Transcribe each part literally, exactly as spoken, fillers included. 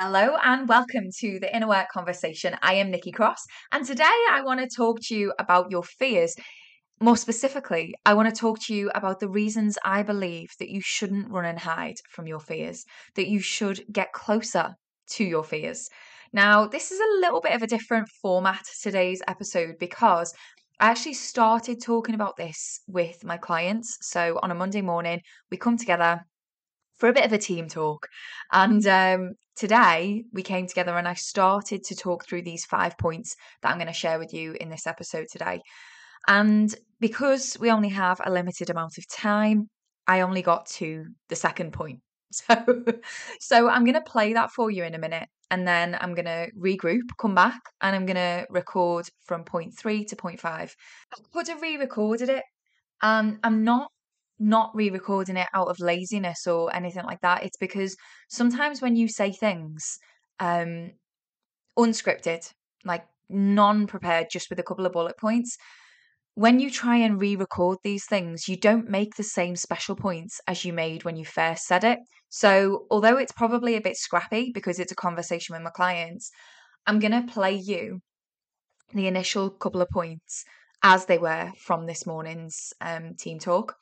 Hello and welcome to the Inner Work Conversation. I am Nikki Cross, and today I want to talk to you about your fears. More specifically, I want to talk to you about the reasons I believe that you shouldn't run and hide from your fears, that you should get closer to your fears. Now, this is a little bit of a different format today's episode because I actually started talking about this with my clients. So on a Monday morning, we come together for a bit of a team talk. And um, today we came together and I started to talk through these five points that I'm going to share with you in this episode today. And because we only have a limited amount of time, I only got to the second point. So, so I'm going to play that for you in a minute. And then I'm going to regroup, come back, and I'm going to record from point three to point five. I could have re-recorded it. Um, I'm not not re-recording it out of laziness or anything like that. It's because sometimes when you say things um, unscripted, like non-prepared, just with a couple of bullet points, when you try and re-record these things, you don't make the same special points as you made when you first said it. So although it's probably a bit scrappy because it's a conversation with my clients, I'm going to play you the initial couple of points as they were from this morning's um, team talk.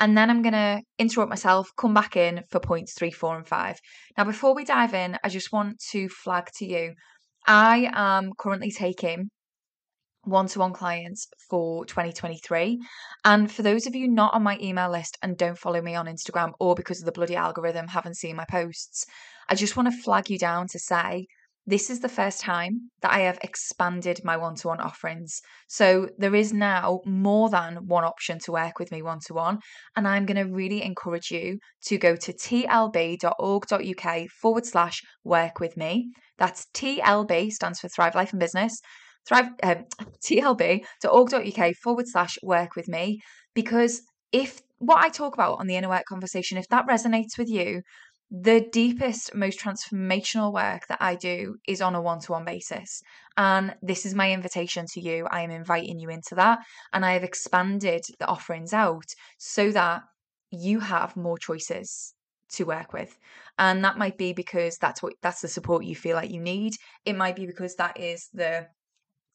And then I'm going to interrupt myself, come back in for points three, four, and five. Now, before we dive in, I just want to flag to you, I am currently taking one-to-one clients for twenty twenty-three. And for those of you not on my email list and don't follow me on Instagram, or because of the bloody algorithm haven't seen my posts, I just want to flag you down to say, this is the first time that I have expanded my one-to-one offerings. So there is now more than one option to work with me one-to-one. And I'm going to really encourage you to go to tlb.org.uk forward slash work with me. That's T L B, stands for Thrive Life and Business. Thrive, um, tlb.org.uk forward slash work with me. Because if what I talk about on the Inner Work Conversation, if that resonates with you, the deepest, most transformational work that I do is on a one-to-one basis. And this is my invitation to you. I am inviting you into that. And I have expanded the offerings out so that you have more choices to work with. And that might be because that's what that's the support you feel like you need. It might be because that is the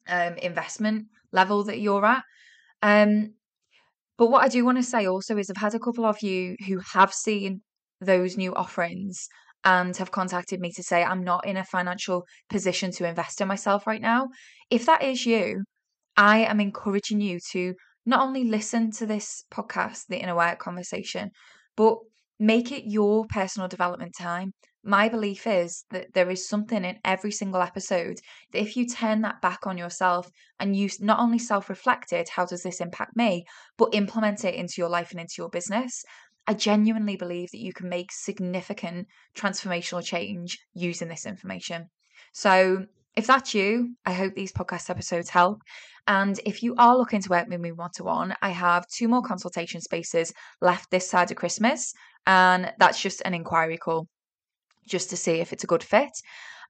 um, investment level that you're at. Um, but what I do want to say also is I've had a couple of you who have seen those new offerings and have contacted me to say, I'm not in a financial position to invest in myself right now. If that is you, I am encouraging you to not only listen to this podcast, the Inner Work Conversation, but make it your personal development time. My belief is that there is something in every single episode that if you turn that back on yourself and you not only self-reflected, how does this impact me, but implement it into your life and into your business, I genuinely believe that you can make significant transformational change using this information. So if that's you, I hope these podcast episodes help. And if you are looking to work with me one-to-one, I have two more consultation spaces left this side of Christmas. And that's just an inquiry call just to see if it's a good fit.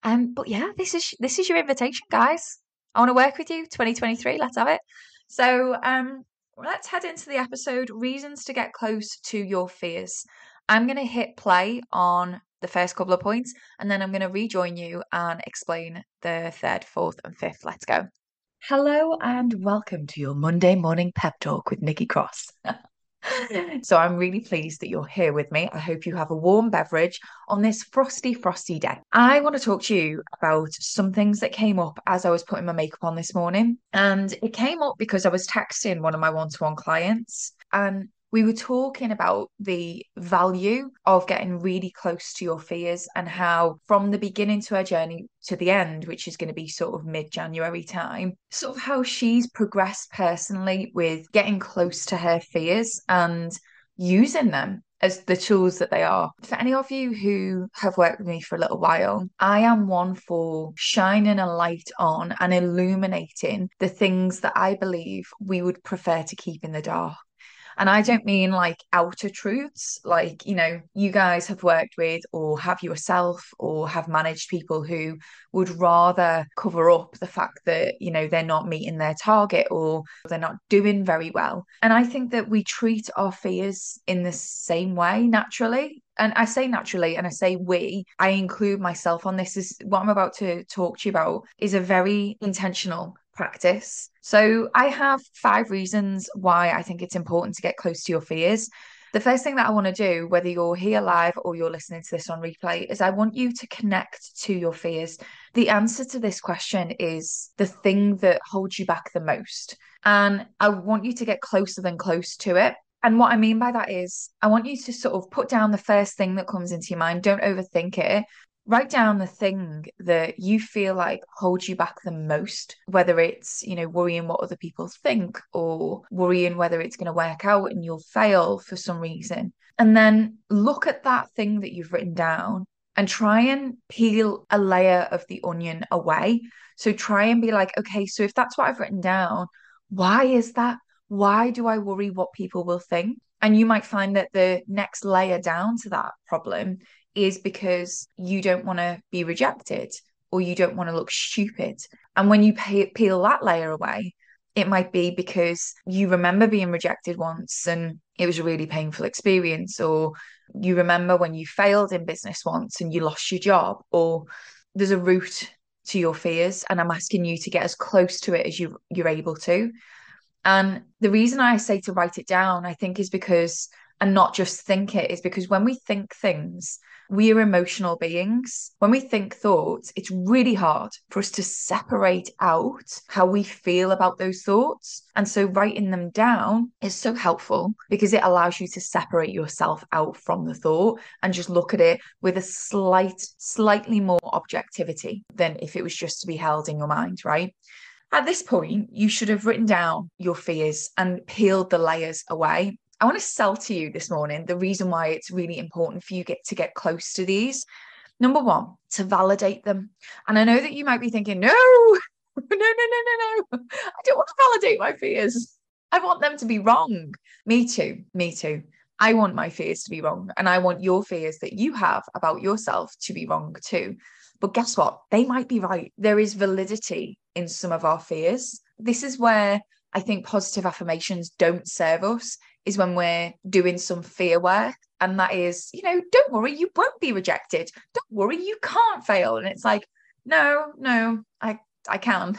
Um, but yeah, this is this is your invitation, guys. I want to work with you twenty twenty-three. Let's have it. So um let's head into the episode, reasons to get close to your fears. I'm going to hit play on the first couple of points, and then I'm going to rejoin you and explain the third, fourth, and fifth. Let's go. Hello, and welcome to your Monday morning pep talk with Nikki Cross. So I'm really pleased that you're here with me. I hope you have a warm beverage on this frosty, frosty day. I want to talk to you about some things that came up as I was putting my makeup on this morning. And it came up because I was texting one of my one-to-one clients and we were talking about the value of getting really close to your fears and how from the beginning to her journey to the end, which is going to be sort of mid-January time, sort of how she's progressed personally with getting close to her fears and using them as the tools that they are. For any of you who have worked with me for a little while, I am one for shining a light on and illuminating the things that I believe we would prefer to keep in the dark. And I don't mean like outer truths, like, you know, you guys have worked with or have yourself or have managed people who would rather cover up the fact that, you know, they're not meeting their target or they're not doing very well. And I think that we treat our fears in the same way naturally. and I say naturally and I say we, I include myself on this, is what I'm about to talk to you about is a very intentional practice. So I have five reasons why I think it's important to get close to your fears. The first thing that I want to do, whether you're here live or you're listening to this on replay, is I want you to connect to your fears. The answer to this question is the thing that holds you back the most. And I want you to get closer than close to it. And what I mean by that is I want you to sort of put down the first thing that comes into your mind. Don't overthink it. Write down the thing that you feel like holds you back the most, whether it's, you know, worrying what other people think or worrying whether it's going to work out and you'll fail for some reason. And then look at that thing that you've written down and try and peel a layer of the onion away. So try and be like, okay, so if that's what I've written down, why is that? Why do I worry what people will think? And you might find that the next layer down to that problem is because you don't want to be rejected or you don't want to look stupid. And when you pay, peel that layer away, it might be because you remember being rejected once and it was a really painful experience, or you remember when you failed in business once and you lost your job, or there's a root to your fears. And I'm asking you to get as close to it as you, you're able to. And the reason I say to write it down, I think, is because, and not just think it, is because when we think things, we are emotional beings. When we think thoughts, it's really hard for us to separate out how we feel about those thoughts. And so writing them down is so helpful because it allows you to separate yourself out from the thought and just look at it with a slight, slightly more objectivity than if it was just to be held in your mind, right? At this point, you should have written down your fears and peeled the layers away. I want to sell to you this morning the reason why it's really important for you get to get close to these. Number one, to validate them. And I know that you might be thinking, no, no, no, no, no, no. I don't want to validate my fears. I want them to be wrong. Me too. Me too. I want my fears to be wrong. And I want your fears that you have about yourself to be wrong too. But guess what? They might be right. There is validity in some of our fears. This is where I think positive affirmations don't serve us, is when we're doing some fear work. And that is, you know, don't worry, you won't be rejected. Don't worry, you can't fail. And it's like, no, no, I, I can.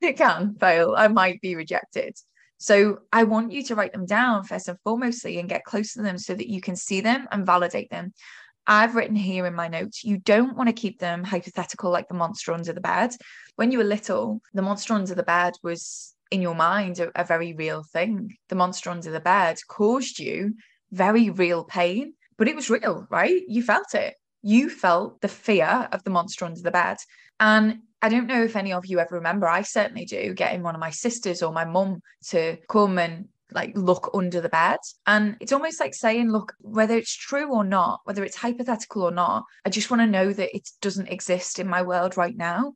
It can fail. I might be rejected. So I want you to write them down first and foremostly and get close to them so that you can see them and validate them. I've written here in my notes, you don't want to keep them hypothetical like the monster under the bed. When you were little, the monster under the bed was, in your mind, a, a very real thing. The monster under the bed caused you very real pain, but it was real, right? You felt it. You felt the fear of the monster under the bed. And I don't know if any of you ever remember, I certainly do, getting one of my sisters or my mum to come and like look under the bed. And it's almost like saying, look, whether it's true or not, whether it's hypothetical or not, I just want to know that it doesn't exist in my world right now.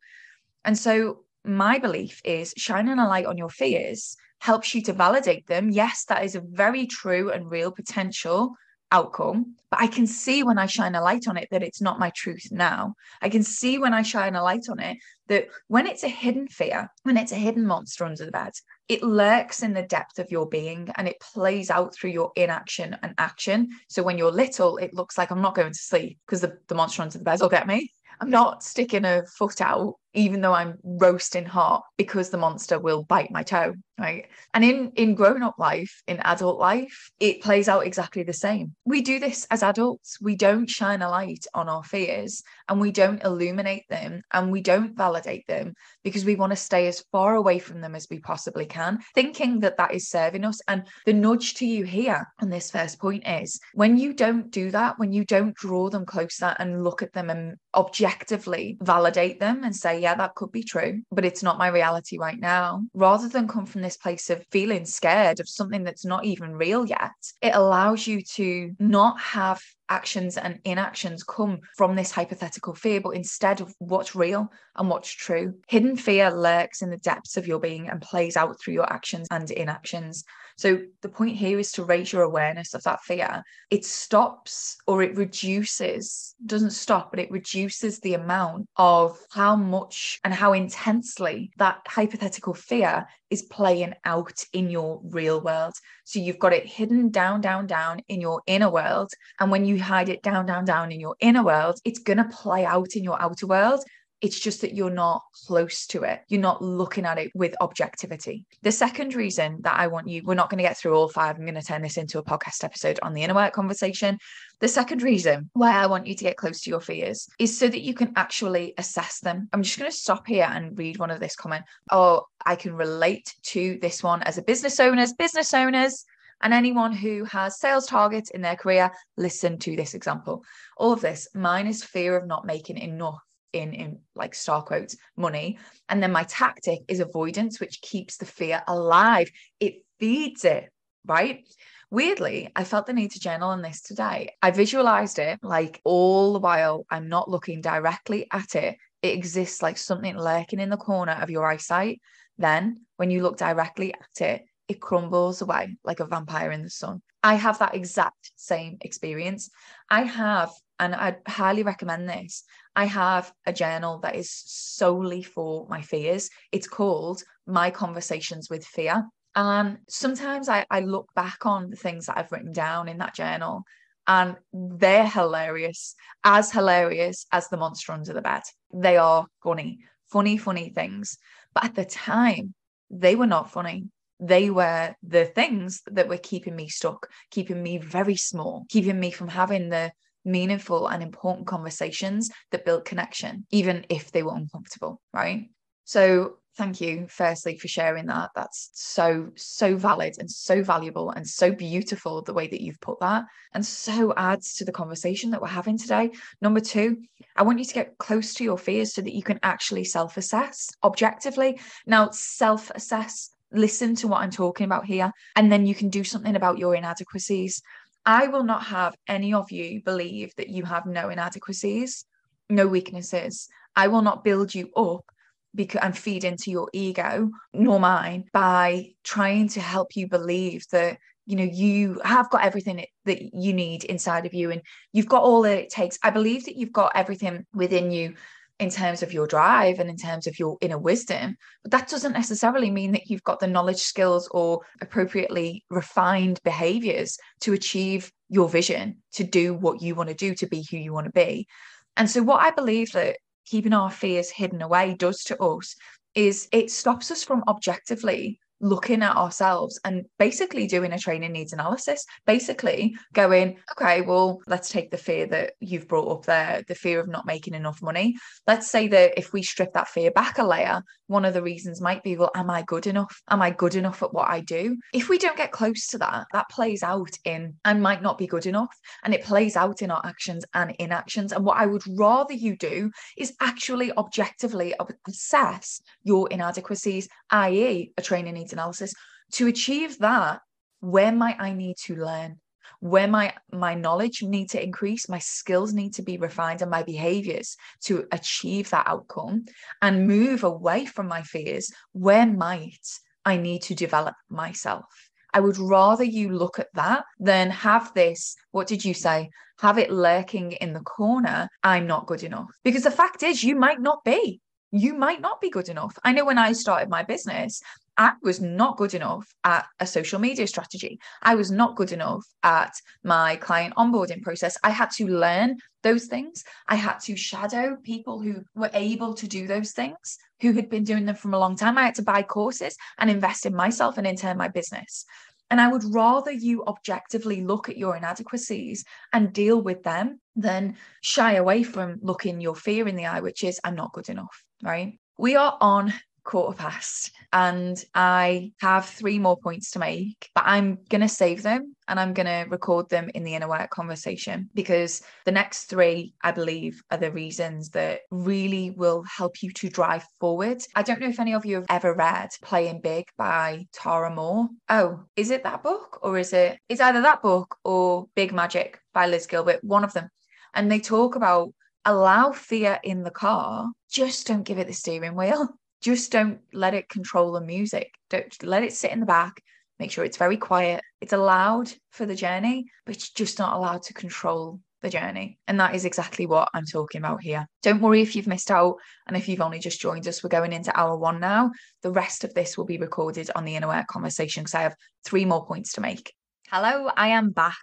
And so my belief is shining a light on your fears helps you to validate them. Yes, that is a very true and real potential outcome, but I can see when I shine a light on it that it's not my truth now. I can see when I shine a light on it that when it's a hidden fear, when it's a hidden monster under the bed, it lurks in the depth of your being and it plays out through your inaction and action. So when you're little, it looks like I'm not going to sleep because the, the monster under the bed will get me. I'm not sticking a foot out, even though I'm roasting hot, because the monster will bite my toe, right? And in, in grown-up life, in adult life, it plays out exactly the same. We do this as adults. We don't shine a light on our fears and we don't illuminate them and we don't validate them because we want to stay as far away from them as we possibly can, thinking that that is serving us. And the nudge to you here on this first point is when you don't do that, when you don't draw them closer and look at them and objectively validate them and say, yeah, that could be true, but it's not my reality right now. Rather than come from this place of feeling scared of something that's not even real yet, it allows you to not have actions and inactions come from this hypothetical fear, but instead of what's real and what's true. Hidden fear lurks in the depths of your being and plays out through your actions and inactions. So the point here is to raise your awareness of that fear. It stops, or it reduces, doesn't stop, but it reduces the amount of how much and how intensely that hypothetical fear is playing out in your real world. So you've got it hidden down, down, down in your inner world. And when you hide it down, down, down in your inner world, it's going to play out in your outer world. It's just that you're not close to it. You're not looking at it with objectivity. The second reason that I want you, we're not going to get through all five. I'm going to turn this into a podcast episode on the Inner Work Conversation. The second reason why I want you to get close to your fears is so that you can actually assess them. I'm just going to stop here and read one of this comment. Oh, I can relate to this one as a business owner, business owners, and anyone who has sales targets in their career. Listen to this example. All of this, mine is fear of not making enough. In, in like star quotes, money. And then my tactic is avoidance, which keeps the fear alive. It feeds it, right? Weirdly, I felt the need to journal on this today. I visualized it like all the while I'm not looking directly at it. It exists like something lurking in the corner of your eyesight. Then when you look directly at it, it crumbles away like a vampire in the sun. I have that exact same experience. I have, and I'd highly recommend this, I have a journal that is solely for my fears. It's called My Conversations with Fear. And sometimes I, I look back on the things that I've written down in that journal, and they're hilarious, as hilarious as the monster under the bed. They are funny, funny, funny things. But at the time, they were not funny. They were the things that were keeping me stuck, keeping me very small, keeping me from having the meaningful and important conversations that build connection, even if they were uncomfortable, right? So thank you, firstly, for sharing that. That's so, so valid and so valuable and so beautiful, the way that you've put that, and so adds to the conversation that we're having today. Number two, I want you to get close to your fears so that you can actually self-assess objectively. Now, self-assess, listen to what I'm talking about here, and then you can do something about your inadequacies. I will not have any of you believe that you have no inadequacies, no weaknesses. I will not build you up because, and feed into your ego, nor mine, by trying to help you believe that, you know, you have got everything that you need inside of you and you've got all that it takes. I believe that you've got everything within you in terms of your drive and in terms of your inner wisdom, but that doesn't necessarily mean that you've got the knowledge, skills, or appropriately refined behaviors to achieve your vision, to do what you want to do, to be who you want to be. And so what I believe that keeping our fears hidden away does to us is it stops us from objectively looking at ourselves and basically doing a training needs analysis, basically going, okay, well, let's take the fear that you've brought up there, the fear of not making enough money. Let's say that if we strip that fear back a layer, one of the reasons might be, well, am I good enough? Am I good enough at what I do? If we don't get close to that, that plays out in, I might not be good enough. And it plays out in our actions and inactions. And what I would rather you do is actually objectively assess your inadequacies, that is a training needs analysis. To achieve that, where might I need to learn? Where my my knowledge need to increase, my skills need to be refined, and my behaviors to achieve that outcome, and move away from my fears. Where might I need to develop myself? I would rather you look at that than have this, what did you say? Have it lurking in the corner, I'm not good enough. Because the fact is, you might not be. You might not be good enough. I know when I started my business, I was not good enough at a social media strategy. I was not good enough at my client onboarding process. I had to learn those things. I had to shadow people who were able to do those things, who had been doing them from a long time. I had to buy courses and invest in myself and in turn my business. And I would rather you objectively look at your inadequacies and deal with them than shy away from looking your fear in the eye, which is, I'm not good enough, right? We are on quarter past and I have three more points to make, but I'm going to save them and I'm going to record them in the Inner Work Conversation, because the next three, I believe, are the reasons that really will help you to drive forward. I don't know if any of you have ever read Playing Big by Tara Mohr. Oh, is it that book or is it, it's either that book or Big Magic by Liz Gilbert, one of them. And they talk about allow fear in the car, just don't give it the steering wheel. Just don't let it control the music. Don't let it sit in the back. Make sure it's very quiet. It's allowed for the journey, but it's just not allowed to control the journey. And that is exactly what I'm talking about here. Don't worry if you've missed out and if you've only just joined us. We're going into hour one now. The rest of this will be recorded on the Inner Work Conversation because I have three more points to make. Hello, I am back.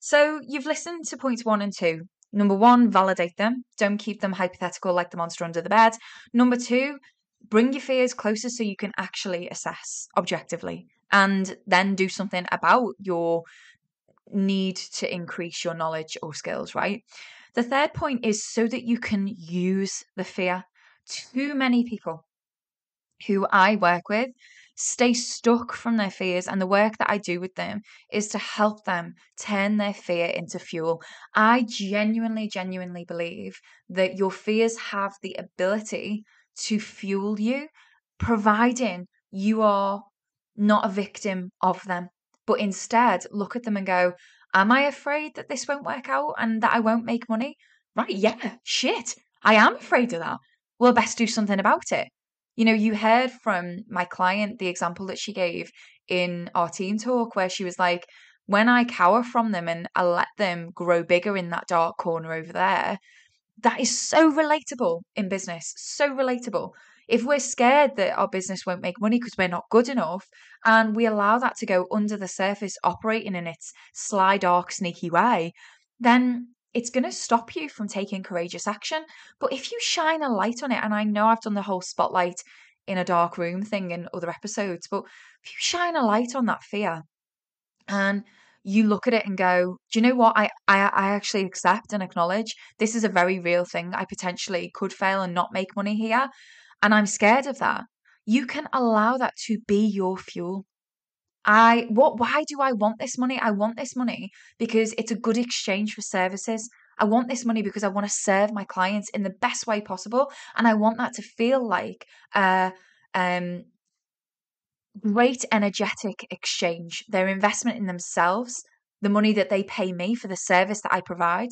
So you've listened to points one and two. Number one, validate them. Don't keep them hypothetical like the monster under the bed. Number two, bring your fears closer so you can actually assess objectively and then do something about your need to increase your knowledge or skills, right? The third point is so that you can use the fear. Too many people who I work with stay stuck from their fears, and the work that I do with them is to help them turn their fear into fuel. I genuinely, genuinely believe that your fears have the ability to fuel you, providing you are not a victim of them. But instead, look at them and go, am I afraid that this won't work out and that I won't make money? Right, yeah, shit, I am afraid of that. Well, best do something about it. You know, you heard from my client, the example that she gave in our team talk where she was like, when I cower from them and I let them grow bigger in that dark corner over there, that is so relatable in business, so relatable. If we're scared that our business won't make money because we're not good enough and we allow that to go under the surface operating in its sly, dark, sneaky way, then it's going to stop you from taking courageous action. But if you shine a light on it, and I know I've done the whole spotlight in a dark room thing in other episodes, but if you shine a light on that fear and you look at it and go, do you know what? I, I I actually accept and acknowledge this is a very real thing. I potentially could fail and not make money here. And I'm scared of that. You can allow that to be your fuel. I, what, why do I want this money? I want this money because it's a good exchange for services. I want this money because I want to serve my clients in the best way possible. And I want that to feel like a uh, um, great energetic exchange, their investment in themselves, the money that they pay me for the service that I provide.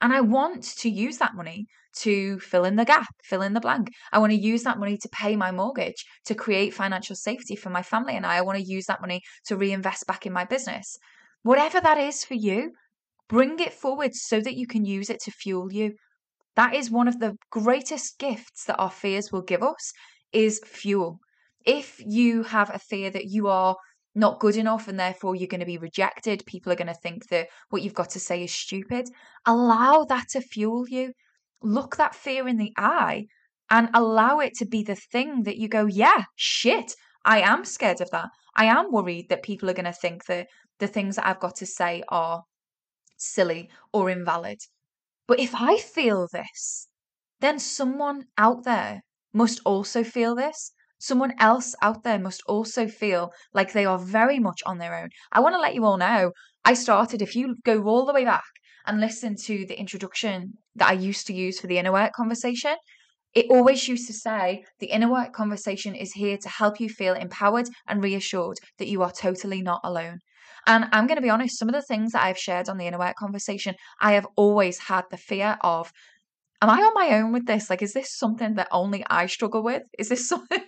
And I want to use that money to fill in the gap, fill in the blank. I want to use that money to pay my mortgage, to create financial safety for my family. And I want to use that money to reinvest back in my business. Whatever that is for you, bring it forward so that you can use it to fuel you. That is one of the greatest gifts that our fears will give us is fuel. If you have a fear that you are not good enough and therefore you're going to be rejected, people are going to think that what you've got to say is stupid, allow that to fuel you. Look that fear in the eye and allow it to be the thing that you go, yeah, shit, I am scared of that. I am worried that people are going to think that the things that I've got to say are silly or invalid. But if I feel this, then someone out there must also feel this. Someone else out there must also feel like they are very much on their own. I want to let you all know, I started, if you go all the way back and listen to the introduction that I used to use for the Inner Work Conversation, it always used to say, the Inner Work Conversation is here to help you feel empowered and reassured that you are totally not alone. And I'm going to be honest, some of the things that I've shared on the Inner Work Conversation, I have always had the fear of, am I on my own with this? Like, is this something that only I struggle with? Is this something,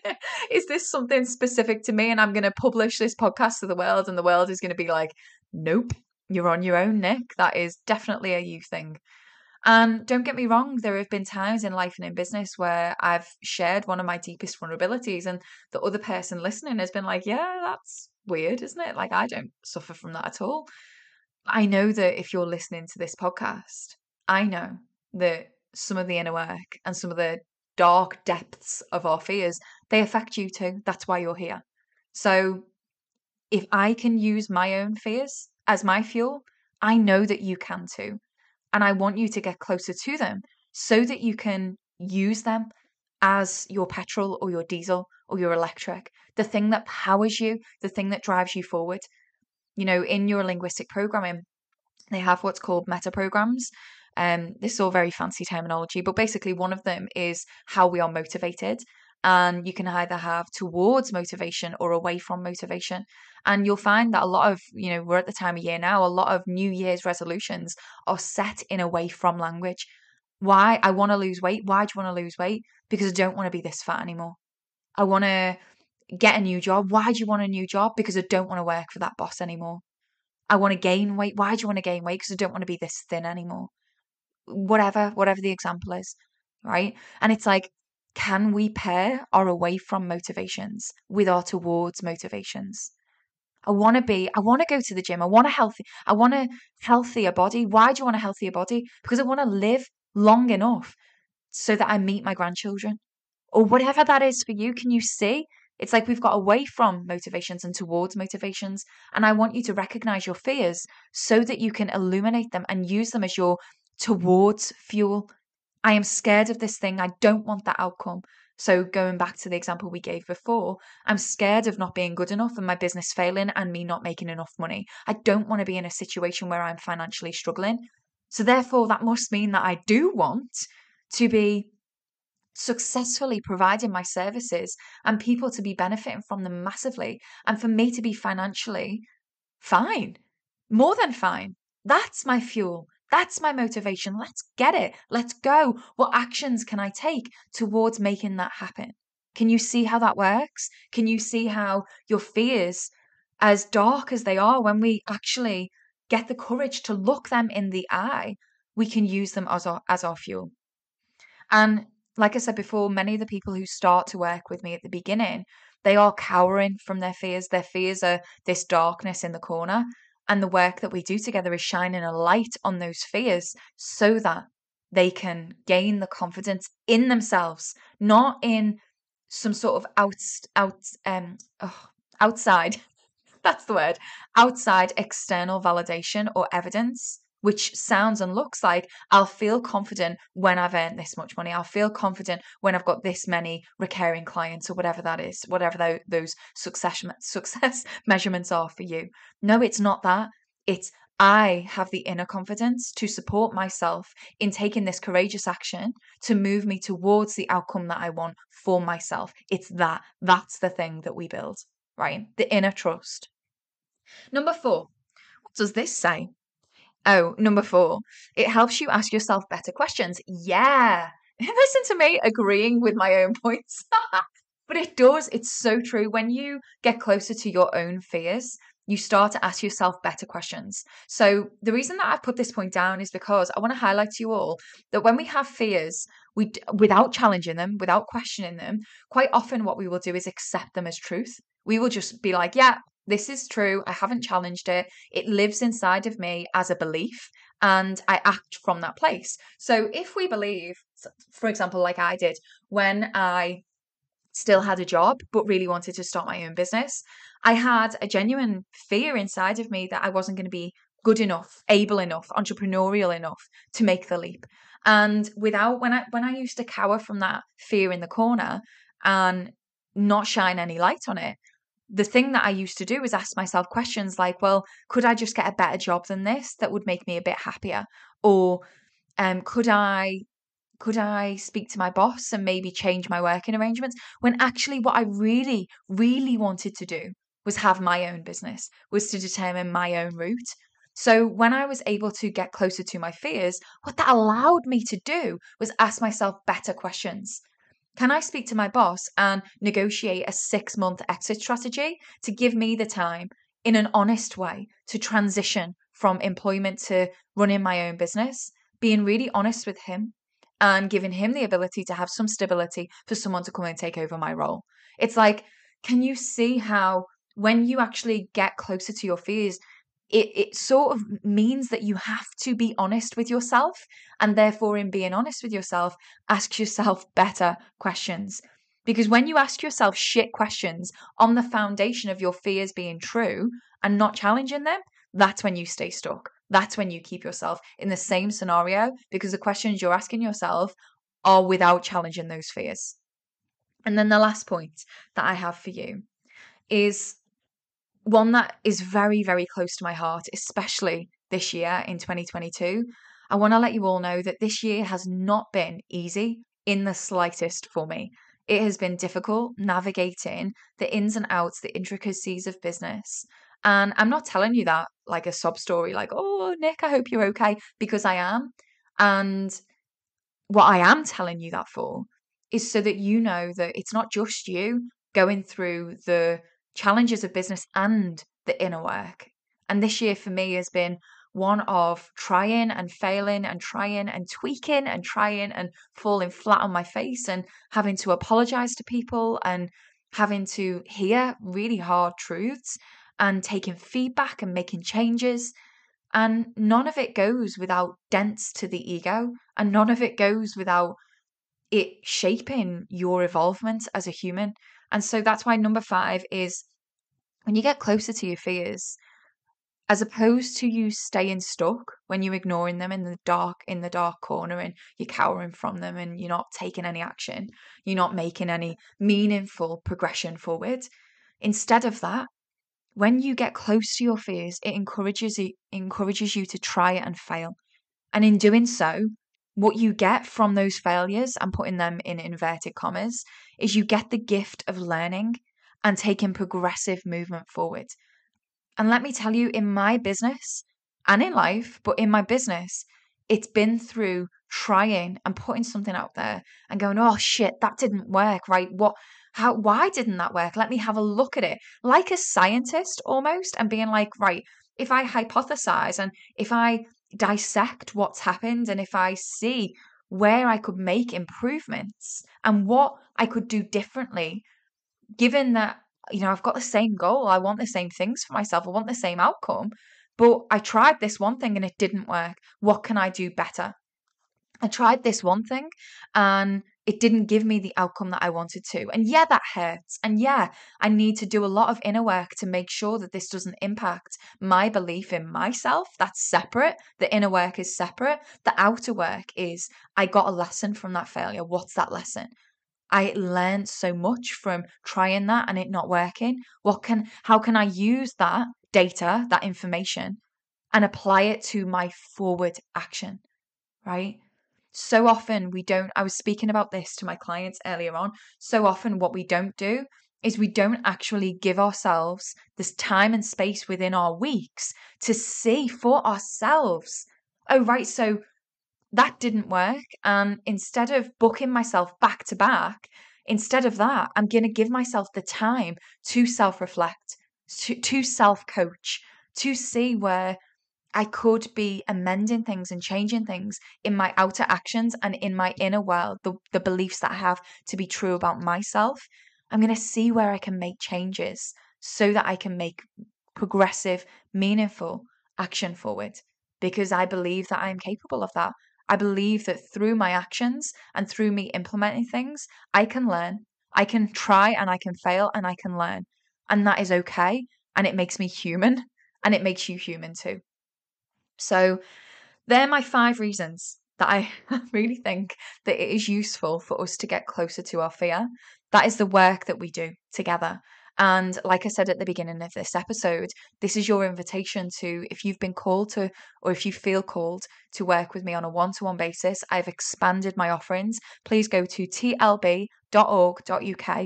is this something specific to me? And I'm going to publish this podcast to the world and the world is going to be like, nope, you're on your own, Nick. That is definitely a you thing. And um, don't get me wrong. There have been times in life and in business where I've shared one of my deepest vulnerabilities and the other person listening has been like, yeah, that's weird, isn't it? Like, I don't suffer from that at all. I know that if you're listening to this podcast, I know that some of the inner work and some of the dark depths of our fears, they affect you too. That's why you're here. So if I can use my own fears as my fuel, I know that you can too. And I want you to get closer to them so that you can use them as your petrol or your diesel or your electric, the thing that powers you, the thing that drives you forward. You know, in your linguistic programming, they have what's called meta programs. Um, this is all very fancy terminology, but basically one of them is how we are motivated, and you can either have towards motivation or away from motivation. And you'll find that a lot of, you know, we're at the time of year now, a lot of New Year's resolutions are set in away from language. Why? I want to lose weight. Why do you want to lose weight? Because I don't want to be this fat anymore. I want to get a new job. Why do you want a new job? Because I don't want to work for that boss anymore. I want to gain weight. Why do you want to gain weight? Because I don't want to be this thin anymore. whatever, whatever the example is, right? And it's like, can we pair our away from motivations with our towards motivations? I want to be, I want to go to the gym. I want a healthy, I want a healthier body. Why do you want a healthier body? Because I want to live long enough so that I meet my grandchildren, or whatever that is for you. Can you see? It's like we've got away from motivations and towards motivations. And I want you to recognize your fears so that you can illuminate them and use them as your towards fuel. I am scared of this thing. I don't want that outcome. So going back to the example we gave before, I'm scared of not being good enough and my business failing and me not making enough money. I don't want to be in a situation where I'm financially struggling. So therefore, that must mean that I do want to be successfully providing my services and people to be benefiting from them massively, and for me to be financially fine, more than fine. That's my fuel. That's my motivation. Let's get it. Let's go. What actions can I take towards making that happen? Can you see how that works? Can you see how your fears, as dark as they are, when we actually get the courage to look them in the eye, we can use them as our, as our fuel. And like I said before, many of the people who start to work with me at the beginning, they are cowering from their fears. Their fears are this darkness in the corner. And the work that we do together is shining a light on those fears so that they can gain the confidence in themselves, not in some sort of out, out, um, oh, outside, that's the word, outside external validation or evidence, which sounds and looks like, I'll feel confident when I've earned this much money. I'll feel confident when I've got this many recurring clients, or whatever that is, whatever those success, success measurements are for you. No, it's not that. It's I have the inner confidence to support myself in taking this courageous action to move me towards the outcome that I want for myself. It's that. That's the thing that we build, right? The inner trust. Number four, what does this say? Oh, number four, it helps you ask yourself better questions. Yeah. Listen to me agreeing with my own points. But it does. It's so true. When you get closer to your own fears, you start to ask yourself better questions. So the reason that I put this point down is because I want to highlight to you all that when we have fears, we, without challenging them, without questioning them, quite often what we will do is accept them as truth. We will just be like, yeah, this is true. I haven't challenged it. It lives inside of me as a belief, and I act from that place. So if we believe, for example, like I did when I still had a job, but really wanted to start my own business, I had a genuine fear inside of me that I wasn't going to be good enough, able enough, entrepreneurial enough to make the leap. And without, when I, when I used to cower from that fear in the corner and not shine any light on it, the thing that I used to do was ask myself questions like, well, could I just get a better job than this that would make me a bit happier? Or um, could I could I speak to my boss and maybe change my working arrangements? When actually what I really, really wanted to do was have my own business, was to determine my own route. So when I was able to get closer to my fears, what that allowed me to do was ask myself better questions. Can I speak to my boss and negotiate a six-month exit strategy to give me the time in an honest way to transition from employment to running my own business, being really honest with him and giving him the ability to have some stability for someone to come and take over my role? It's like, can you see how when you actually get closer to your fears, It, it sort of means that you have to be honest with yourself, and therefore in being honest with yourself, ask yourself better questions. Because when you ask yourself shit questions on the foundation of your fears being true and not challenging them, that's when you stay stuck. That's when you keep yourself in the same scenario, because the questions you're asking yourself are without challenging those fears. And then the last point that I have for you is one that is very, very close to my heart, especially this year in twenty twenty-two. I want to let you all know that this year has not been easy in the slightest for me. It has been difficult navigating the ins and outs, the intricacies of business. And I'm not telling you that like a sob story, like, oh, Nick, I hope you're okay, because I am. And what I am telling you that for is so that you know that it's not just you going through the challenges of business and the inner work. And this year for me has been one of trying and failing and trying and tweaking and trying and falling flat on my face and having to apologize to people and having to hear really hard truths and taking feedback and making changes. And none of it goes without dents to the ego, and none of it goes without it shaping your involvement as a human. And so that's why number five is, when you get closer to your fears, as opposed to you staying stuck when you're ignoring them in the dark, in the dark corner, and you're cowering from them and you're not taking any action, you're not making any meaningful progression forward. Instead of that, when you get close to your fears, it encourages you, encourages you to try and fail. And in doing so, what you get from those failures, I'm putting them in inverted commas, is you get the gift of learning and taking progressive movement forward. And let me tell you, in my business and in life, but in my business, it's been through trying and putting something out there and going, oh shit, that didn't work, right? What, how, why didn't that work? Let me have a look at it. Like a scientist almost, and being like, right, if I hypothesize and if I dissect what's happened and if I see where I could make improvements and what I could do differently, given that, you know, I've got the same goal. I want the same things for myself. I want the same outcome, but I tried this one thing and it didn't work. What can I do better? I tried this one thing and it didn't give me the outcome that I wanted to. And yeah, that hurts. And yeah, I need to do a lot of inner work to make sure that this doesn't impact my belief in myself. That's separate. The inner work is separate. The outer work is, I got a lesson from that failure. What's that lesson? I learned so much from trying that and it not working. What can, how can I use that data, that information, and apply it to my forward action, right? So often we don't, I was speaking about this to my clients earlier on. So often what we don't do is we don't actually give ourselves this time and space within our weeks to see for ourselves. Oh, right. So that didn't work. And instead of booking myself back to back, instead of that, I'm going to give myself the time to self-reflect, to, to self-coach, to see where I could be amending things and changing things in my outer actions and in my inner world, the, the beliefs that I have to be true about myself. I'm going to see where I can make changes so that I can make progressive, meaningful action forward, because I believe that I am capable of that. I believe that through my actions and through me implementing things, I can learn. I can try and I can fail and I can learn. And that is okay. And it makes me human, and it makes you human too. So they're my five reasons that I really think that it is useful for us to get closer to our fear. That is the work that we do together. And like I said at the beginning of this episode, this is your invitation to, if you've been called to, or if you feel called to work with me on a one-to-one basis, I've expanded my offerings. Please go to tlb.org.uk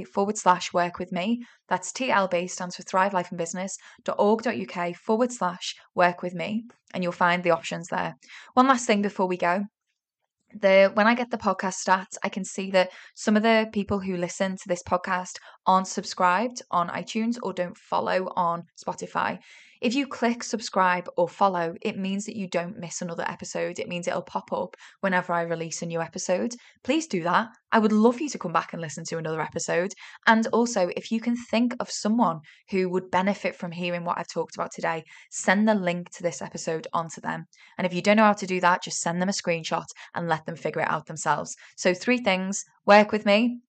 forward slash work with me. That's T L B, stands for Thrive Life and Business, .org.uk forward slash work with me. And you'll find the options there. One last thing before we go. The, when I get the podcast stats, I can see that some of the people who listen to this podcast aren't subscribed on iTunes or don't follow on Spotify. If you click subscribe or follow, it means that you don't miss another episode. It means it'll pop up whenever I release a new episode. Please do that. I would love you to come back and listen to another episode. And also, if you can think of someone who would benefit from hearing what I've talked about today, send the link to this episode onto them. And if you don't know how to do that, just send them a screenshot and let them figure it out themselves. So three things: work with me.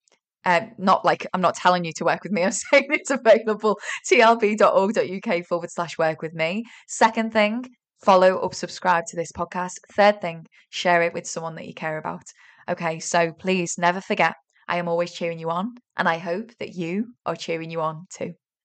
Um, not like I'm not telling you to work with me. I'm saying it's available. tlb.org.uk forward slash work with me. Second thing, follow or subscribe to this podcast. Third thing, share it with someone that you care about. Okay, so please never forget, I am always cheering you on, and I hope that you are cheering you on too.